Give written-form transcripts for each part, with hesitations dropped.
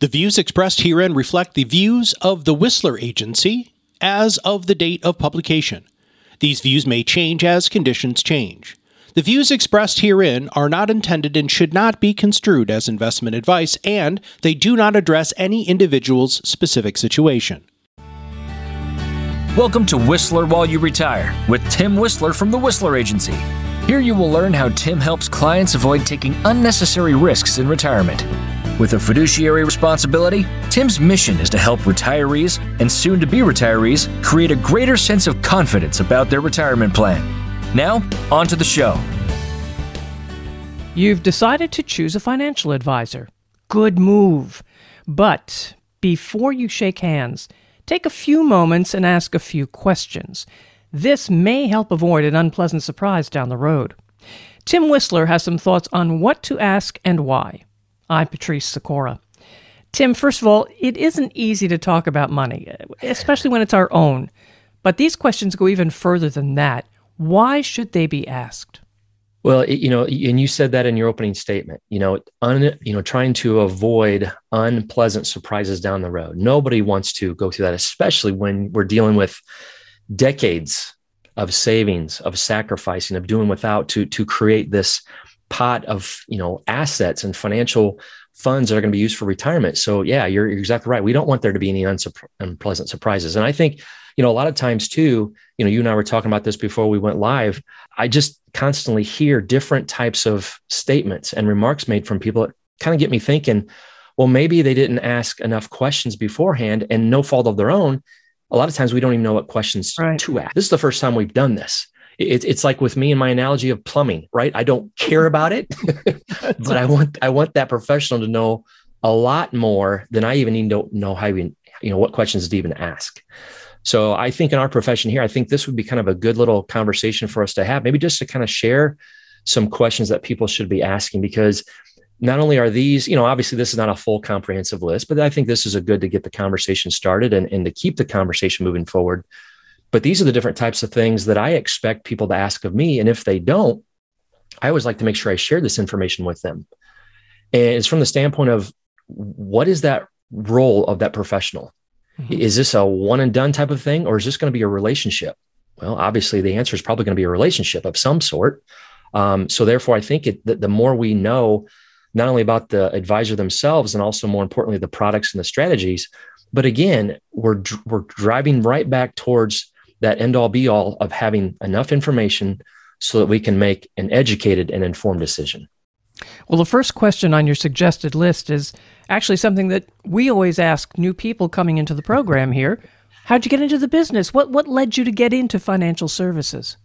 The views expressed herein reflect the views of the Whistler Agency as of the date of publication. These views may change as conditions change. The views expressed herein are not intended and should not be construed as investment advice, and they do not address any individual's specific situation. Welcome to Whistler While You Retire with Tim Whistler from the Whistler Agency. Here you will learn how Tim helps clients avoid taking unnecessary risks in retirement. With a fiduciary responsibility, Tim's mission is to help retirees and soon-to-be retirees create a greater sense of confidence about their retirement plan. Now, on to the show. You've decided to choose a financial advisor. Good move. But before you shake hands, take a few moments and ask a few questions. This may help avoid an unpleasant surprise down the road. Tim Whistler has some thoughts on what to ask and why. I'm Patrice Sikora. Tim, first of all, it isn't easy to talk about money, especially when it's our own. But these questions go even further than that. Why should they be asked? Well, and you said that in your opening statement, trying to avoid unpleasant surprises down the road. Nobody wants to go through that, especially when we're dealing with decades of savings, of sacrificing, of doing without to create this pot of, assets and financial funds that are going to be used for retirement. So yeah, you're exactly right. We don't want there to be any unpleasant surprises. And I think, a lot of times too, you and I were talking about this before we went live. I just constantly hear different types of statements and remarks made from people that kind of get me thinking, well, maybe they didn't ask enough questions beforehand, and no fault of their own. A lot of times we don't even know what questions to ask. This is the first time we've done this. It's like with me and my analogy of plumbing, right? I don't care about it, but I want that professional to know a lot more than I even need to know how even, what questions to even ask. So I think in our profession here, I think this would be kind of a good little conversation for us to have, maybe just to kind of share some questions that people should be asking, because not only are these, obviously this is not a full comprehensive list, but I think this is a good to get the conversation started and to keep the conversation moving forward. But these are the different types of things that I expect people to ask of me. And if they don't, I always like to make sure I share this information with them. And it's from the standpoint of, what is that role of that professional? Mm-hmm. Is this a one and done type of thing? Or is this going to be a relationship? Well, obviously the answer is probably going to be a relationship of some sort. So therefore, I think the more we know, not only about the advisor themselves, and also more importantly, the products and the strategies, but again, we're driving right back towards that end all be all of having enough information so that we can make an educated and informed decision. Well, the first question on your suggested list is actually something that we always ask new people coming into the program here. How'd you get into the business? What led you to get into financial services?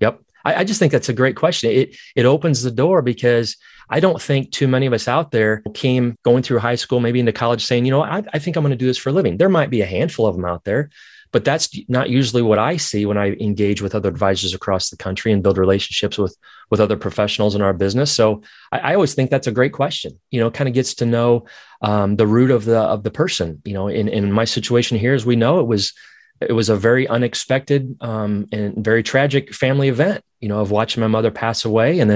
Yep. I just think that's a great question. It opens the door, because I don't think too many of us out there came going through high school, maybe into college, saying, I think I'm going to do this for a living. There might be a handful of them out there, but that's not usually what I see when I engage with other advisors across the country and build relationships with other professionals in our business. So I always think that's a great question. Kind of gets to know the root of the person. In my situation here, as we know, it was a very unexpected and very tragic family event. Of watching my mother pass away, and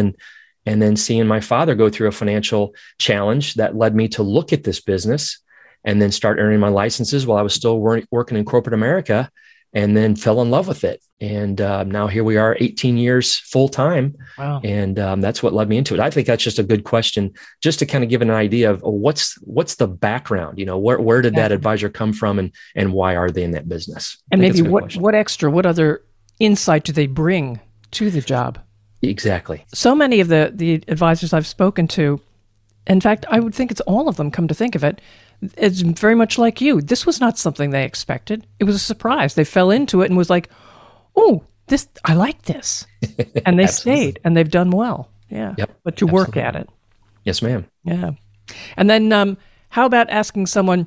then seeing my father go through a financial challenge that led me to look at this business. And then start earning my licenses while I was still working in corporate America, and then fell in love with it. And now here we are, 18 years full time. Wow. And that's what led me into it. I think that's just a good question, just to kind of give an idea of what's the background. Where did that advisor come from, and why are they in that business? And maybe what other insight do they bring to the job? Exactly. So many of the advisors I've spoken to, in fact, I would think it's all of them, come to think of it. It's very much like you. This was not something they expected. It was a surprise. They fell into it and was like, oh, I like this. And they stayed, and they've done well. Yeah. Yep. But to work at it. Yes, ma'am. Yeah. And then how about asking someone,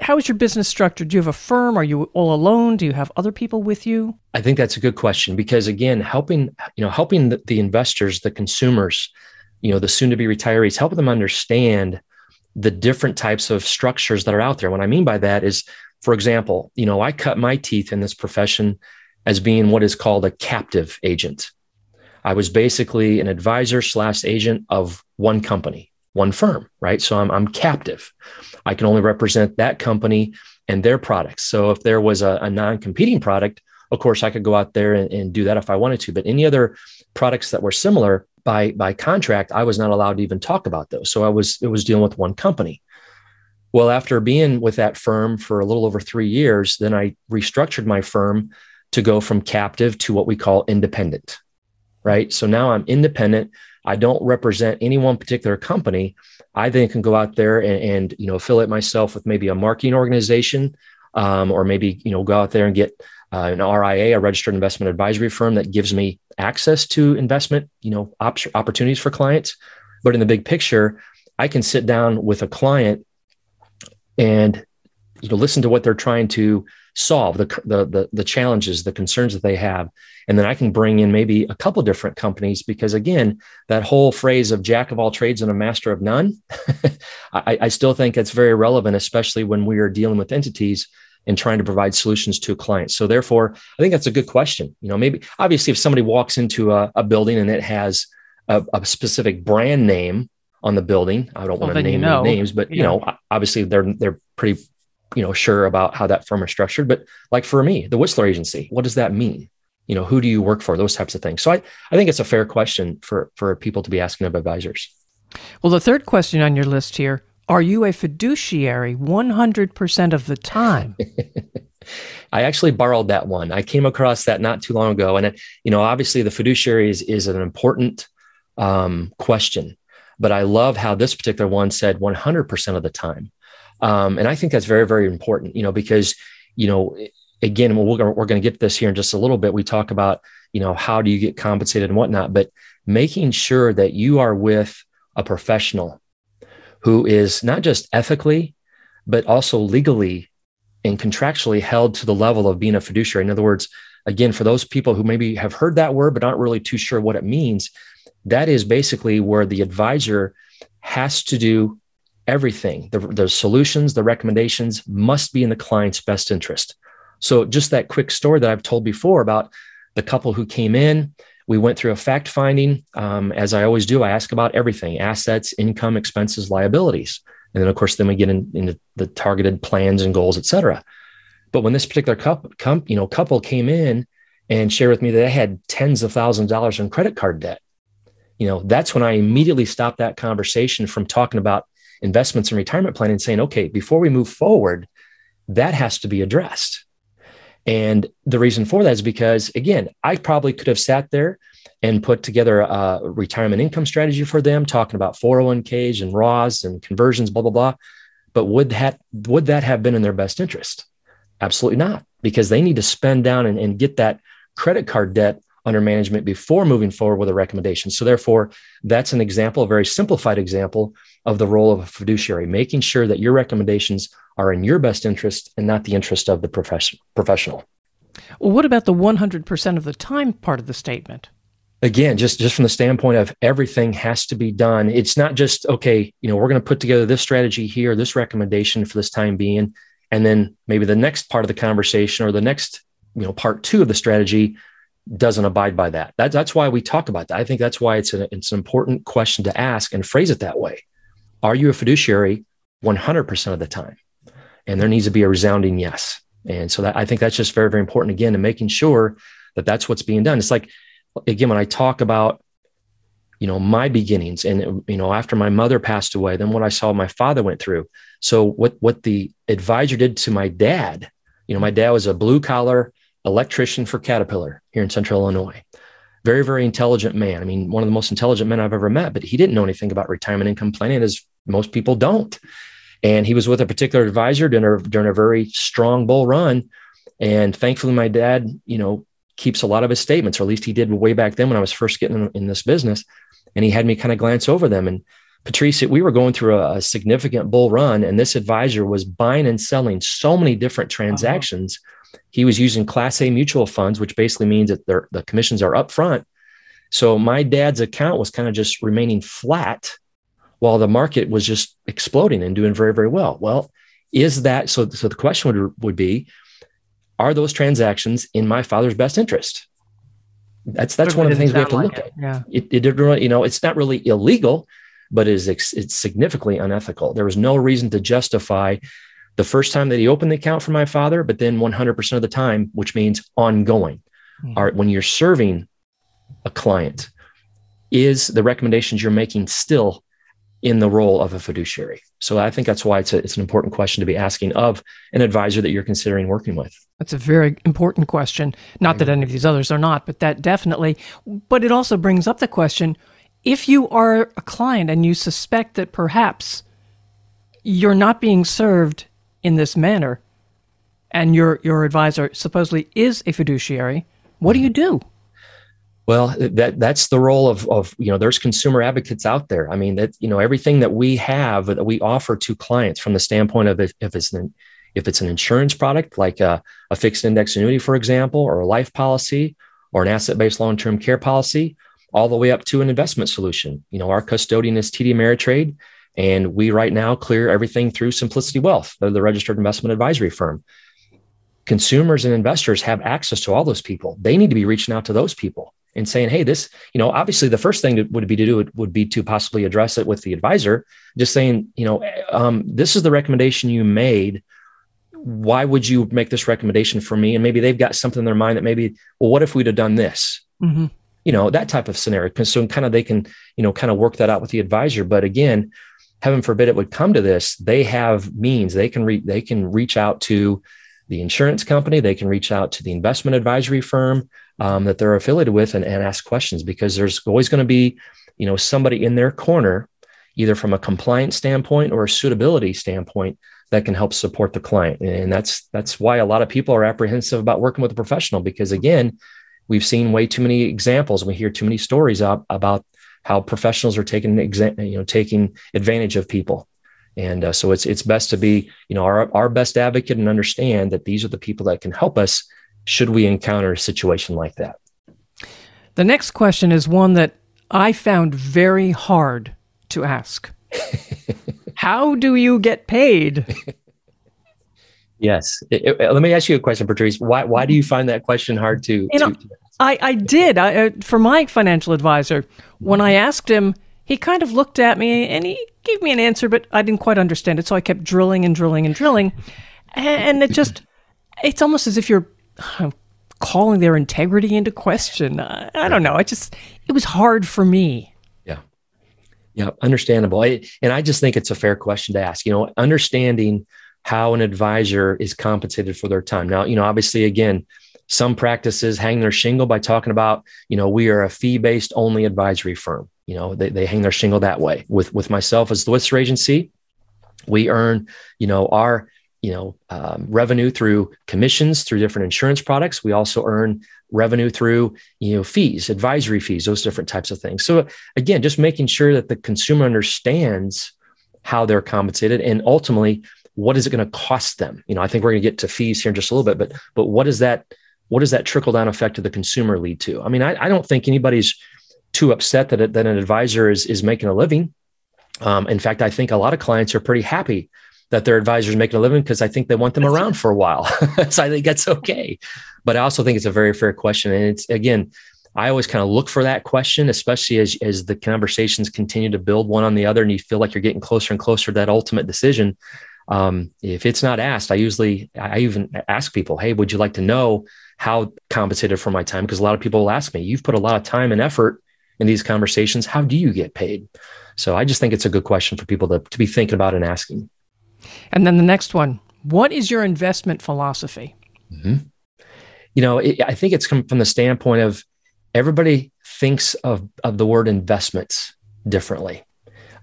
how is your business structured? Do you have a firm? Are you all alone? Do you have other people with you? I think that's a good question, because again, helping the investors, the consumers, the soon-to-be retirees, help them understand the different types of structures that are out there. What I mean by that is, for example, I cut my teeth in this profession as being what is called a captive agent. I was basically an advisor/agent of one company. one firm, right? So I'm captive. I can only represent that company and their products. So if there was a non-competing product, of course, I could go out there and do that if I wanted to. But any other products that were similar by contract, I was not allowed to even talk about those. So it was dealing with one company. Well, after being with that firm for a little over 3 years, then I restructured my firm to go from captive to what we call independent, right? So now I'm independent. I don't represent any one particular company. I then can go out there and you know, affiliate myself with maybe a marketing organization, or maybe, you know, go out there and get an RIA, a registered investment advisory firm that gives me access to investment, you know, opportunities for clients. But in the big picture, I can sit down with a client and, you know, listen to what they're trying to solve, the challenges, the concerns that they have. And then I can bring in maybe a couple different companies, because again, that whole phrase of jack of all trades and a master of none, I still think that's very relevant, especially when we are dealing with entities and trying to provide solutions to clients. So therefore, I think that's a good question. You know, maybe obviously if somebody walks into a building and it has a specific brand name on the building, I don't want to name names, but you know, obviously they're pretty, you know, sure about how that firm is structured. But like for me, the Whistler Agency, what does that mean? You know, who do you work for? Those types of things. So I think it's a fair question for people to be asking of advisors. Well, the third question on your list here, are you a fiduciary 100% of the time? I actually borrowed that one. I came across that not too long ago. And, you know, obviously the fiduciary is an important question, but I love how this particular one said 100% of the time. And I think that's very, very important, you know, because, you know, again, we're going to get this here in just a little bit. We talk about, you know, how do you get compensated and whatnot, but making sure that you are with a professional who is not just ethically, but also legally and contractually held to the level of being a fiduciary. In other words, again, for those people who maybe have heard that word, but aren't really too sure what it means, that is basically where the advisor has to do everything. The solutions, the recommendations must be in the client's best interest. So just that quick story that I've told before about the couple who came in, we went through a fact finding. As I always do, I ask about everything: assets, income, expenses, liabilities. And then of course, then we get into the targeted plans and goals, et cetera. But when this particular couple came in and shared with me that they had tens of thousands of dollars in credit card debt, you know, that's when I immediately stopped that conversation from talking about investments and retirement planning and saying, okay, before we move forward, that has to be addressed. And the reason for that is because, again, I probably could have sat there and put together a retirement income strategy for them, talking about 401ks and Roths and conversions, blah, blah, blah. But would that have been in their best interest? Absolutely not, because they need to spend down and get that credit card debt under management before moving forward with a recommendation. So therefore, that's an example, a very simplified example of the role of a fiduciary, making sure that your recommendations are in your best interest and not the interest of the professional. Well, what about the 100% of the time part of the statement? Again, just from the standpoint of everything has to be done. It's not just, okay, you know, we're going to put together this strategy here, this recommendation for this time being, and then maybe the next part of the conversation or the next, you know, part two of the strategy doesn't abide by that. That's why we talk about that. I think that's why it's an important question to ask and phrase it that way. Are you a fiduciary 100% of the time? And there needs to be a resounding yes. And so I think that's just very, very important, again, and making sure that that's what's being done. It's like, again, when I talk about, you know, my beginnings and, you know, after my mother passed away, then what I saw my father went through. So what the advisor did to my dad, you know, my dad was a blue collar electrician for Caterpillar here in Central Illinois. Very, very intelligent man. I mean, one of the most intelligent men I've ever met, but he didn't know anything about retirement income planning, as most people don't. And he was with a particular advisor during a very strong bull run. And thankfully, my dad, you know, keeps a lot of his statements, or at least he did way back then when I was first getting in this business. And he had me kind of glance over them. And Patrice, we were going through a significant bull run, and this advisor was buying and selling so many different transactions. Uh-huh. He was using Class A mutual funds, which basically means that the commissions are upfront. So my dad's account was kind of just remaining flat while the market was just exploding and doing very, very well. Well, is that, so the question would be, are those transactions in my father's best interest? That's one of the things we have to look at. Yeah. It you know, it's not really illegal, but it's significantly unethical. There was no reason to justify the first time that he opened the account for my father, but then 100% of the time, which means ongoing. Mm-hmm. All right, when you're serving a client, is the recommendations you're making still in the role of a fiduciary? So I think that's why it's an important question to be asking of an advisor that you're considering working with. That's a very important question. Not that any of these others are not, but that definitely. But it also brings up the question, if you are a client and you suspect that perhaps you're not being served in this manner, and your advisor supposedly is a fiduciary, what do you do? Well, that's the role of, you know, there's consumer advocates out there. I mean, that, you know, everything that we have that we offer to clients from the standpoint of if it's an insurance product, like a fixed index annuity, for example, or a life policy or an asset-based long-term care policy, all the way up to an investment solution. You know, our custodian is TD Ameritrade, and we right now clear everything through Simplicity Wealth, the registered investment advisory firm. Consumers and investors have access to all those people. They need to be reaching out to those people and saying, hey, this, you know, obviously the first thing would be to possibly address it with the advisor, just saying, you know, this is the recommendation you made. Why would you make this recommendation for me? And maybe they've got something in their mind that maybe, well, what if we'd have done this? Mm-hmm. You know, that type of scenario. So kind of they can, you know, kind of work that out with the advisor. But again, heaven forbid it would come to this. They have means. They can reach out to the insurance company. They can reach out to the investment advisory firm that they're affiliated with and ask questions, because there's always going to be, you know, somebody in their corner, either from a compliance standpoint or a suitability standpoint, that can help support the client. And that's why a lot of people are apprehensive about working with a professional, because again, we've seen way too many examples. We hear too many stories about how professionals are taking advantage of people. And so it's best to be, you know, our best advocate and understand that these are the people that can help us should we encounter a situation like that. The next question is one that I found very hard to ask. How do you get paid? Yes. Let me ask you a question, Patrice. Why do you find that question hard to ask? I did. For my financial advisor, when I asked him, he kind of looked at me and he gave me an answer, but I didn't quite understand it. So I kept drilling. And it's almost as if you're calling their integrity into question. I don't know. It was hard for me. Yeah. Yeah. Understandable. I just think it's a fair question to ask, you know, understanding how an advisor is compensated for their time. Now, you know, obviously, again, some practices hang their shingle by talking about, you know, we are a fee-based only advisory firm. You know, they hang their shingle that way. With myself as the Whistler Agency, we earn, you know, our, you know, revenue through commissions, through different insurance products. We also earn revenue through, you know, fees, advisory fees, those different types of things. So again, just making sure that the consumer understands how they're compensated and ultimately, what is it going to cost them? You know, I think we're going to get to fees here in just a little bit, but what does that trickle down effect to the consumer lead to? I mean, I don't think anybody's too upset that an advisor is making a living. In fact, I think a lot of clients are pretty happy that their advisor is making a living, because I think they want them around for a while. So I think that's okay. But I also think it's a very fair question. And it's, again, I always kind of look for that question, especially as the conversations continue to build one on the other and you feel like you're getting closer and closer to that ultimate decision. If it's not asked, I even ask people, hey, would you like to know how compensated for my time? Because a lot of people will ask me, you've put a lot of time and effort in these conversations. How do you get paid? So I just think it's a good question for people to be thinking about and asking. And then the next one, what is your investment philosophy? Mm-hmm. You know, I think it's come from the standpoint of everybody thinks of the word investments differently.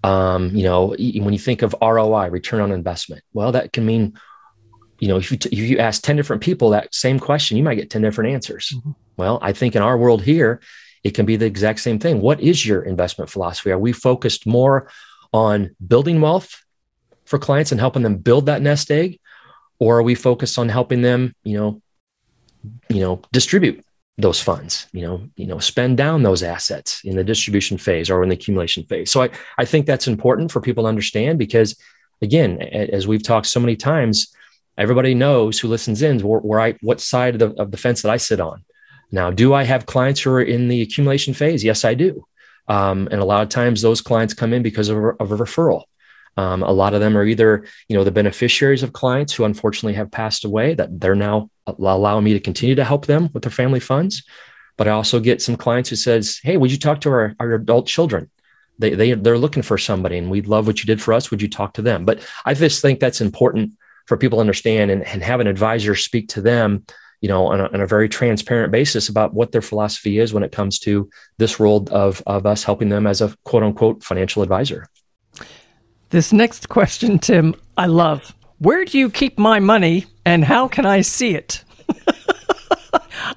You know, when you think of ROI, return on investment, well, that can mean, you know, if you ask 10 different people that same question, you might get 10 different answers. Mm-hmm. Well, I think in our world here, it can be the exact same thing. What is your investment philosophy? Are we focused more on building wealth for clients and helping them build that nest egg? Or are we focused on helping them, you know, distribute those funds, you know, spend down those assets in the distribution phase or in the accumulation phase? So I think that's important for people to understand, because again, as we've talked so many times, everybody knows who listens in what side of the fence that I sit on. Now, do I have clients who are in the accumulation phase? Yes, I do. And a lot of times those clients come in because of a referral. A lot of them are either, the beneficiaries of clients who unfortunately have passed away, that they're now allowing me to continue to help them with their family funds. But I also get some clients who says, hey, would you talk to our adult children? They're looking for somebody and we love what you did for us. Would you talk to them? But I just think that's important for people to understand and have an advisor speak to them, on a very transparent basis about what their philosophy is when it comes to this role of us helping them as a quote unquote financial advisor. This next question, Tim, I love. Where do you keep my money and how can I see it?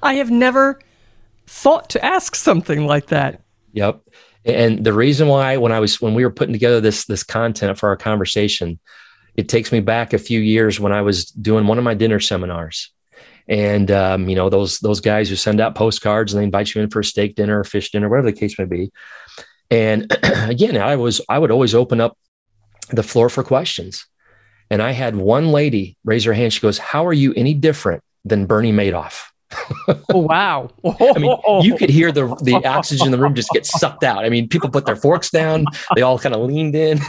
I have never thought to ask something like that. Yep. And the reason why when we were putting together this content for our conversation, it takes me back a few years when I was doing one of my dinner seminars. And, those guys who send out postcards and they invite you in for a steak dinner or fish dinner, whatever the case may be. And again, I would always open up the floor for questions. And I had one lady raise her hand. She goes, how are you any different than Bernie Madoff? Oh, wow. I mean, you could hear the oxygen in the room just get sucked out. I mean, people put their forks down. They all kind of leaned in.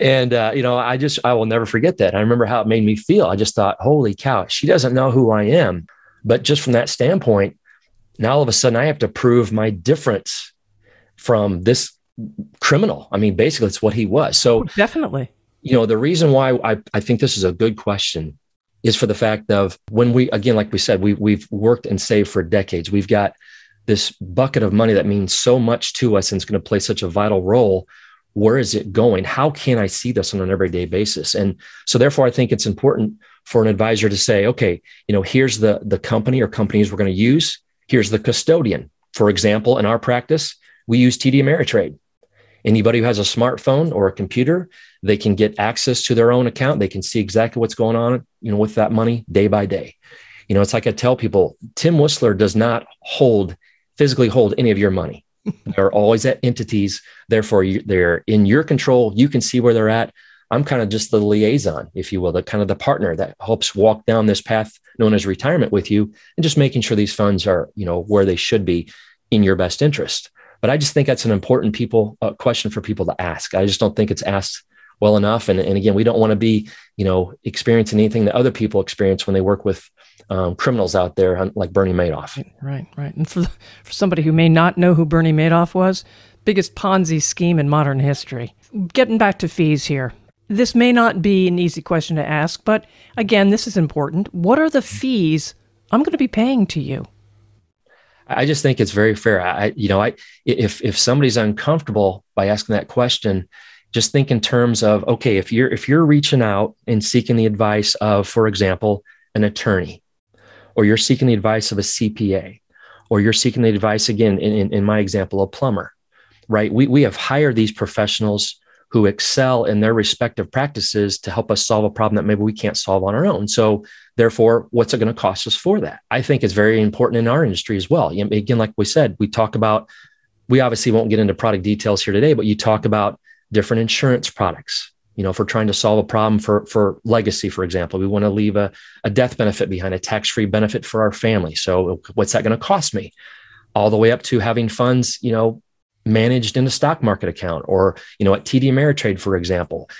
And, I will never forget that. I remember how it made me feel. I just thought, holy cow, she doesn't know who I am. But just from that standpoint, now all of a sudden I have to prove my difference from this criminal. I mean, basically it's what he was. So definitely, the reason why I think this is a good question is for the fact of when we, again, like we said, we've worked and saved for decades. We've got this bucket of money that means so much to us and it's going to play such a vital role. Where is it going? How can I see this on an everyday basis? And so therefore, I think it's important for an advisor to say, okay, here's the company or companies we're going to use. Here's the custodian. For example, in our practice, we use TD Ameritrade. Anybody who has a smartphone or a computer, they can get access to their own account. They can see exactly what's going on, with that money day by day. It's like I tell people, Tim Whistler does not physically hold any of your money. They're always at entities. Therefore, they're in your control. You can see where they're at. I'm kind of just the liaison, if you will, the partner that helps walk down this path known as retirement with you and just making sure these funds are, where they should be in your best interest. But I just think that's an important question for people to ask. I just don't think it's asked well enough. And again, we don't want to be, experiencing anything that other people experience when they work with criminals out there like Bernie Madoff. Right. And for somebody who may not know who Bernie Madoff was, biggest Ponzi scheme in modern history. Getting back to fees here. This may not be an easy question to ask, but again, this is important. What are the fees I'm going to be paying to you? I just think it's very fair. If somebody's uncomfortable by asking that question, just think in terms of, okay, if you're reaching out and seeking the advice of, for example, an attorney, or you're seeking the advice of a CPA, or you're seeking the advice, again, in my example, a plumber, right? We have hired these professionals who excel in their respective practices to help us solve a problem that maybe we can't solve on our own. So therefore, what's it going to cost us for that? I think it's very important in our industry as well. Again, like we said, we obviously won't get into product details here today, but you talk about different insurance products. If we're trying to solve a problem for legacy, for example, we want to leave a death benefit behind, a tax-free benefit for our family. So what's that going to cost me? All the way up to having funds, managed in a stock market account or, at TD Ameritrade, for example,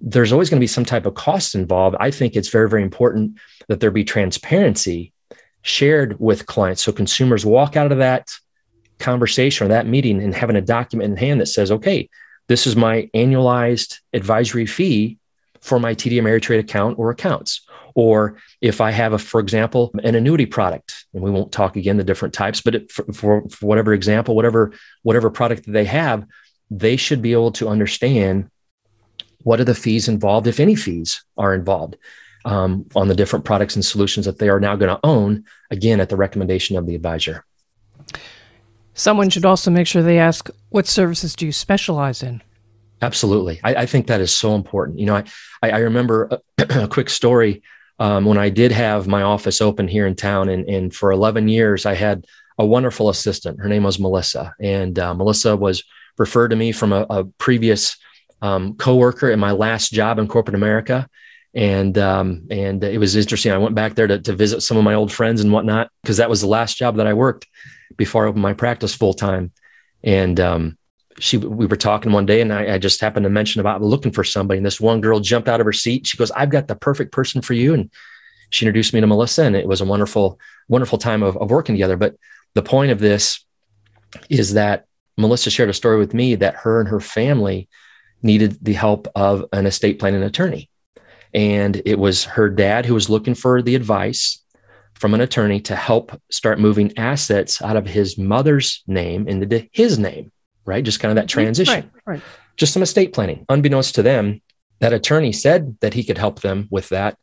there's always going to be some type of cost involved. I think it's very, very important that there be transparency shared with clients. So consumers walk out of that conversation or that meeting and having a document in hand that says, okay, this is my annualized advisory fee for my TD Ameritrade account or accounts. Or if I have, for example, an annuity product, and we won't talk again the different types, but for whatever example, whatever product that they have, they should be able to understand what are the fees involved, if any fees are involved on the different products and solutions that they are now going to own, again, at the recommendation of the advisor. Someone should also make sure they ask, what services do you specialize in? Absolutely. I think that is so important. I remember a quick story when I did have my office open here in town. And for 11 years, I had a wonderful assistant. Her name was Melissa. And Melissa was referred to me from a previous coworker in my last job in corporate America. And it was interesting. I went back there to visit some of my old friends and whatnot, because that was the last job that I worked before I opened my practice full time. And we were talking one day, and I just happened to mention about looking for somebody. And this one girl jumped out of her seat. She goes, "I've got the perfect person for you." And she introduced me to Melissa, and it was a wonderful, wonderful time of working together. But the point of this is that Melissa shared a story with me that her and her family needed the help of an estate planning attorney. And it was her dad who was looking for the advice from an attorney to help start moving assets out of his mother's name into his name, right? Just kind of that transition, right. Just some estate planning. Unbeknownst to them, that attorney said that he could help them with that.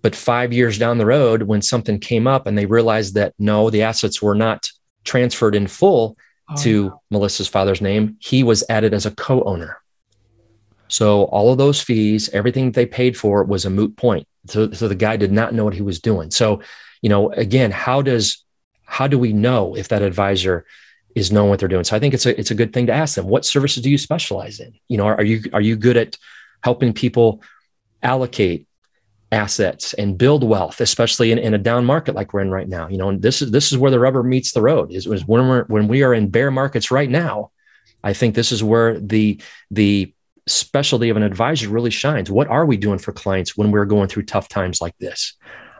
But 5 years down the road, when something came up and they realized that, no, the assets were not transferred in full to Melissa's father's name, he was added as a co-owner. So all of those fees, everything they paid for was a moot point. So the guy did not know what he was doing. So, you know, again, how do we know if that advisor is knowing what they're doing? So I think it's a good thing to ask them, what services do you specialize in? You know, are you good at helping people allocate assets and build wealth, especially in a down market like we're in right now? You know, and this is where the rubber meets the road is when we are in bear markets right now. I think this is where the specialty of an advisor really shines. What are we doing for clients when we're going through tough times like this?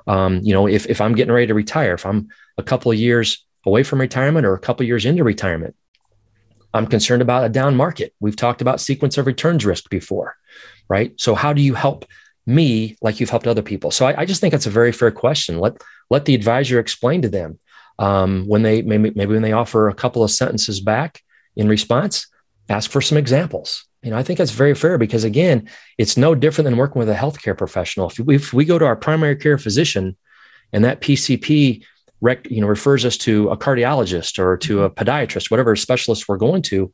You know, if I'm getting ready to retire, if I'm a couple of years away from retirement or a couple of years into retirement, I'm concerned about a down market. We've talked about sequence of returns risk before, right? So how do you help me like you've helped other people? So I just think that's a very fair question. Let the advisor explain to them when they maybe when they offer a couple of sentences back in response, ask for some examples. You know, I think that's very fair because, again, it's no different than working with a healthcare professional. If we go to our primary care physician and that PCP refers us to a cardiologist or to a podiatrist, whatever specialist we're going to,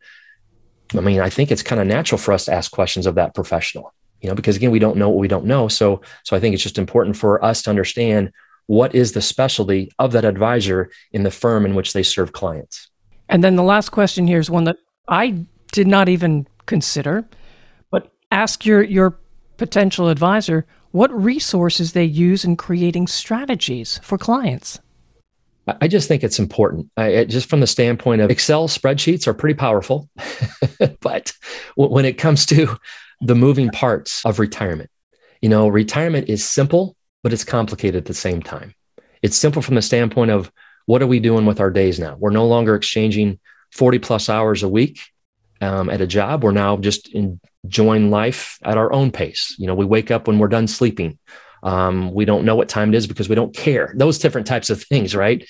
I mean, I think it's kind of natural for us to ask questions of that professional, you know, because, again, we don't know what we don't know. So I think it's just important for us to understand what is the specialty of that advisor in the firm in which they serve clients. And then the last question here is one that I did not even consider, but ask your potential advisor what resources they use in creating strategies for clients. I just think it's important. Just from the standpoint of Excel spreadsheets are pretty powerful, but when it comes to the moving parts of retirement, you know, retirement is simple, but it's complicated at the same time. It's simple from the standpoint of what are we doing with our days now? We're no longer exchanging 40 plus hours a week at a job. We're now just enjoying life at our own pace. You know, we wake up when we're done sleeping. We don't know what time it is because we don't care. Those different types of things, right?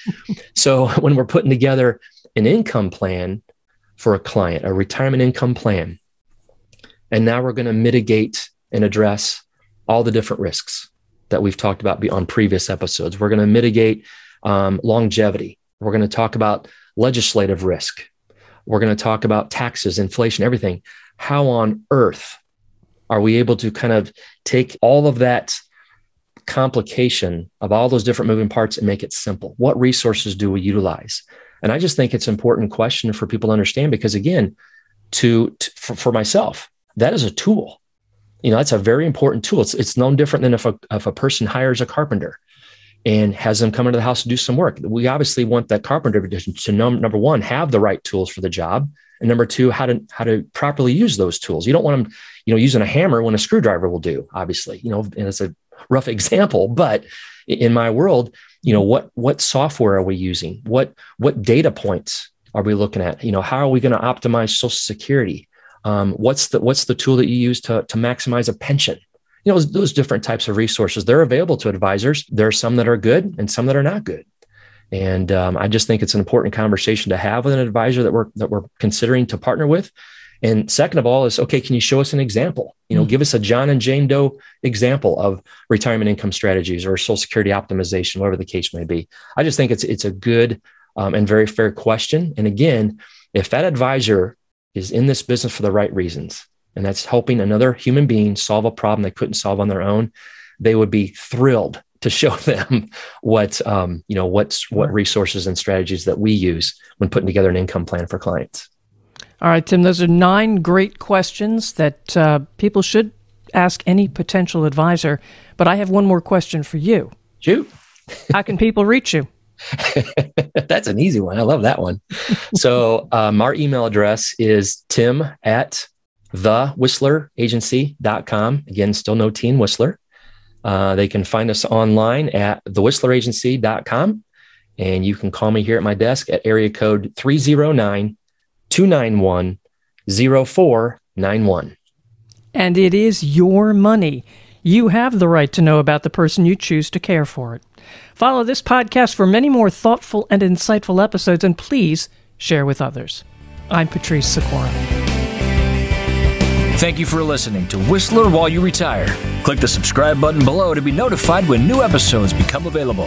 So when we're putting together an income plan for a client, a retirement income plan, and now we're going to mitigate and address all the different risks that we've talked about on previous episodes. We're going to mitigate longevity. We're going to talk about legislative risk. We're going to talk about taxes, inflation, everything. How on earth are we able to kind of take all of that complication of all those different moving parts and make it simple? What resources do we utilize? And I just think it's an important question for people to understand because, again, for myself, that is a tool. You know, that's a very important tool. It's no different than if a person hires a carpenter and has them come into the house to do some work. We obviously want that carpenter to know, number one, have the right tools for the job. And number two, how to properly use those tools. You don't want them, you know, using a hammer when a screwdriver will do, obviously, you know, and it's a rough example, but in my world, you know, what software are we using? What data points are we looking at? You know, how are we going to optimize Social Security? What's the tool that you use to maximize a pension? You know, those different types of resources, they're available to advisors. There are some that are good and some that are not good. And I just think it's an important conversation to have with an advisor that we're considering to partner with. And second of all is, okay, can you show us an example? You know, give us a John and Jane Doe example of retirement income strategies or Social Security optimization, whatever the case may be. I just think it's a good and very fair question. And again, if that advisor is in this business for the right reasons, and that's helping another human being solve a problem they couldn't solve on their own, they would be thrilled to show them what resources and strategies that we use when putting together an income plan for clients. All right, Tim, those are 9 great questions that people should ask any potential advisor. But I have one more question for you. Shoot. How can people reach you? That's an easy one. I love that one. So our email address is tim@thewhistleragency.com. Again, still no Teen Whistler. They can find us online at thewhistleragency.com. And you can call me here at my desk at area code 309-291-0491. And it is your money. You have the right to know about the person you choose to care for it. Follow this podcast for many more thoughtful and insightful episodes, and please share with others. I'm Patrice Sikora. Thank you for listening to Whistler While You Retire. Click the subscribe button below to be notified when new episodes become available.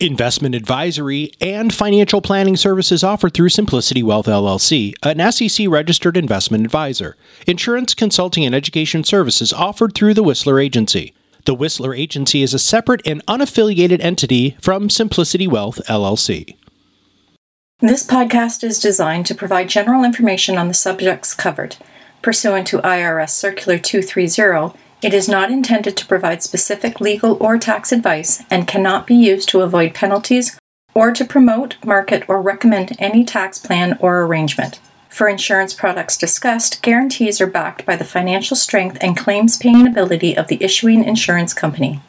Investment advisory and financial planning services offered through Simplicity Wealth, LLC, an SEC-registered investment advisor. Insurance consulting and education services offered through the Whistler Agency. The Whistler Agency is a separate and unaffiliated entity from Simplicity Wealth, LLC. This podcast is designed to provide general information on the subjects covered. Pursuant to IRS Circular 230, it is not intended to provide specific legal or tax advice and cannot be used to avoid penalties or to promote, market, or recommend any tax plan or arrangement. For insurance products discussed, guarantees are backed by the financial strength and claims-paying ability of the issuing insurance company.